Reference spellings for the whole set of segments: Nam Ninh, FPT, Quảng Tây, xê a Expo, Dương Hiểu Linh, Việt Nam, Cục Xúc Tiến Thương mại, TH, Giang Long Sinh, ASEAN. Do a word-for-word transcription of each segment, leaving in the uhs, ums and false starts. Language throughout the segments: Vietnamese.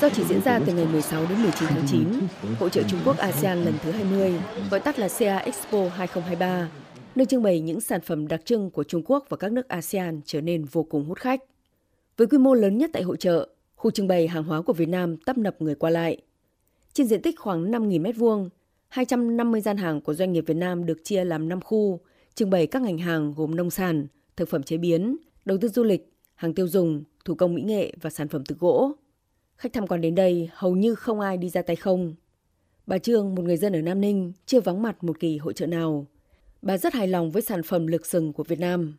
Do chỉ diễn ra từ ngày mười sáu đến mười chín tháng chín, Hội chợ Trung Quốc ASEAN lần thứ hai mươi, gọi tắt là xê a Expo hai không hai ba, nơi trưng bày những sản phẩm đặc trưng của Trung Quốc và các nước ASEAN trở nên vô cùng hút khách. Với quy mô lớn nhất tại hội chợ, khu trưng bày hàng hóa của Việt Nam tấp nập người qua lại. Trên diện tích khoảng năm nghìn mét vuông, hai trăm năm mươi gian hàng của doanh nghiệp Việt Nam được chia làm năm khu, trưng bày các ngành hàng gồm nông sản, thực phẩm chế biến, đầu tư du lịch, hàng tiêu dùng, thủ công mỹ nghệ và sản phẩm từ gỗ. Khách tham quan đến đây hầu như không ai đi ra tay không. Bà Trương, một người dân ở Nam Ninh, chưa vắng mặt một kỳ hội chợ nào. Bà rất hài lòng với sản phẩm lược sừng của Việt Nam.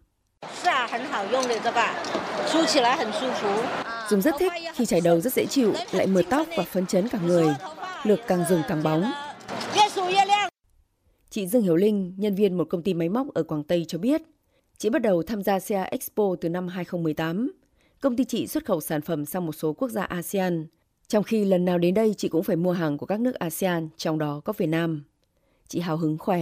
Dùng rất thích, khi chải đầu rất dễ chịu, lại mượt tóc và phấn chấn cả người. Lược càng dùng càng bóng. Chị Dương Hiểu Linh, nhân viên một công ty máy móc ở Quảng Tây cho biết, chị bắt đầu tham gia xê a Expo từ năm hai không một tám. Công ty chị xuất khẩu sản phẩm sang một số quốc gia ASEAN, trong khi lần nào đến đây chị cũng phải mua hàng của các nước ASEAN, trong đó có Việt Nam. Chị hào hứng khoe.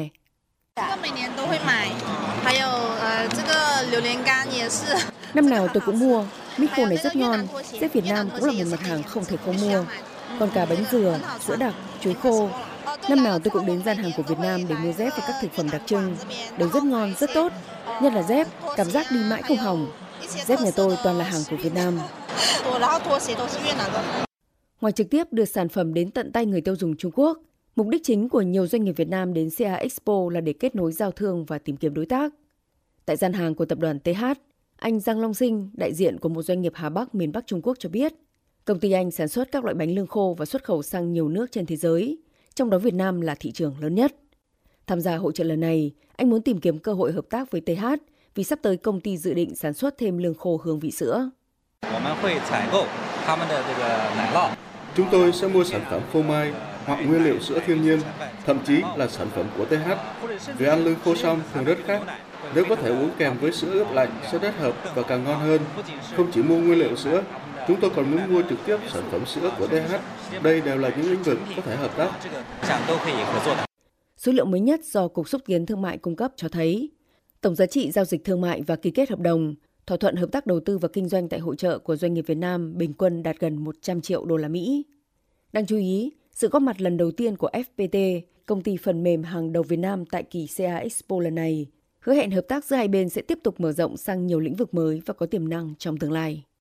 Năm nào tôi cũng mua, mít khô này rất ngon, dép Việt Nam cũng là một mặt hàng không thể không mua. Còn cả bánh dừa, sữa đặc, chuối khô. Năm nào tôi cũng đến gian hàng của Việt Nam để mua dép và các thực phẩm đặc trưng. Đều rất ngon, rất tốt. Nhất là dép, cảm giác đi mãi không hỏng. Dép nhà tôi toàn là hàng của Việt Nam. Ngoài trực tiếp đưa sản phẩm đến tận tay người tiêu dùng Trung Quốc, mục đích chính của nhiều doanh nghiệp Việt Nam đến xê a Expo là để kết nối giao thương và tìm kiếm đối tác. Tại gian hàng của tập đoàn tê hát, anh Giang Long Sinh, đại diện của một doanh nghiệp Hà Bắc miền Bắc Trung Quốc cho biết, công ty anh sản xuất các loại bánh lương khô và xuất khẩu sang nhiều nước trên thế giới, trong đó Việt Nam là thị trường lớn nhất. Tham gia hội chợ lần này, anh muốn tìm kiếm cơ hội hợp tác với tê hát vì sắp tới công ty dự định sản xuất thêm lương khô hương vị sữa. Chúng tôi sẽ mua sản phẩm phô mai hoặc nguyên liệu sữa thiên nhiên, thậm chí là sản phẩm của tê hát. Vì ăn lương khô xong thường rất khác. Nếu có thể uống kèm với sữa ướp lạnh sẽ rất hợp và càng ngon hơn. Không chỉ mua nguyên liệu sữa, chúng tôi còn muốn mua trực tiếp sản phẩm sữa của tê hát. Đây đều là những lĩnh vực có thể hợp tác. Số liệu mới nhất do Cục Xúc Tiến Thương mại cung cấp cho thấy, tổng giá trị giao dịch thương mại và ký kết hợp đồng, thỏa thuận hợp tác đầu tư và kinh doanh tại hội chợ của doanh nghiệp Việt Nam bình quân đạt gần một trăm triệu đô la Mỹ. Đáng chú ý, sự góp mặt lần đầu tiên của ép pê tê, công ty phần mềm hàng đầu Việt Nam tại kỳ xê a Expo lần này, hứa hẹn hợp tác giữa hai bên sẽ tiếp tục mở rộng sang nhiều lĩnh vực mới và có tiềm năng trong tương lai.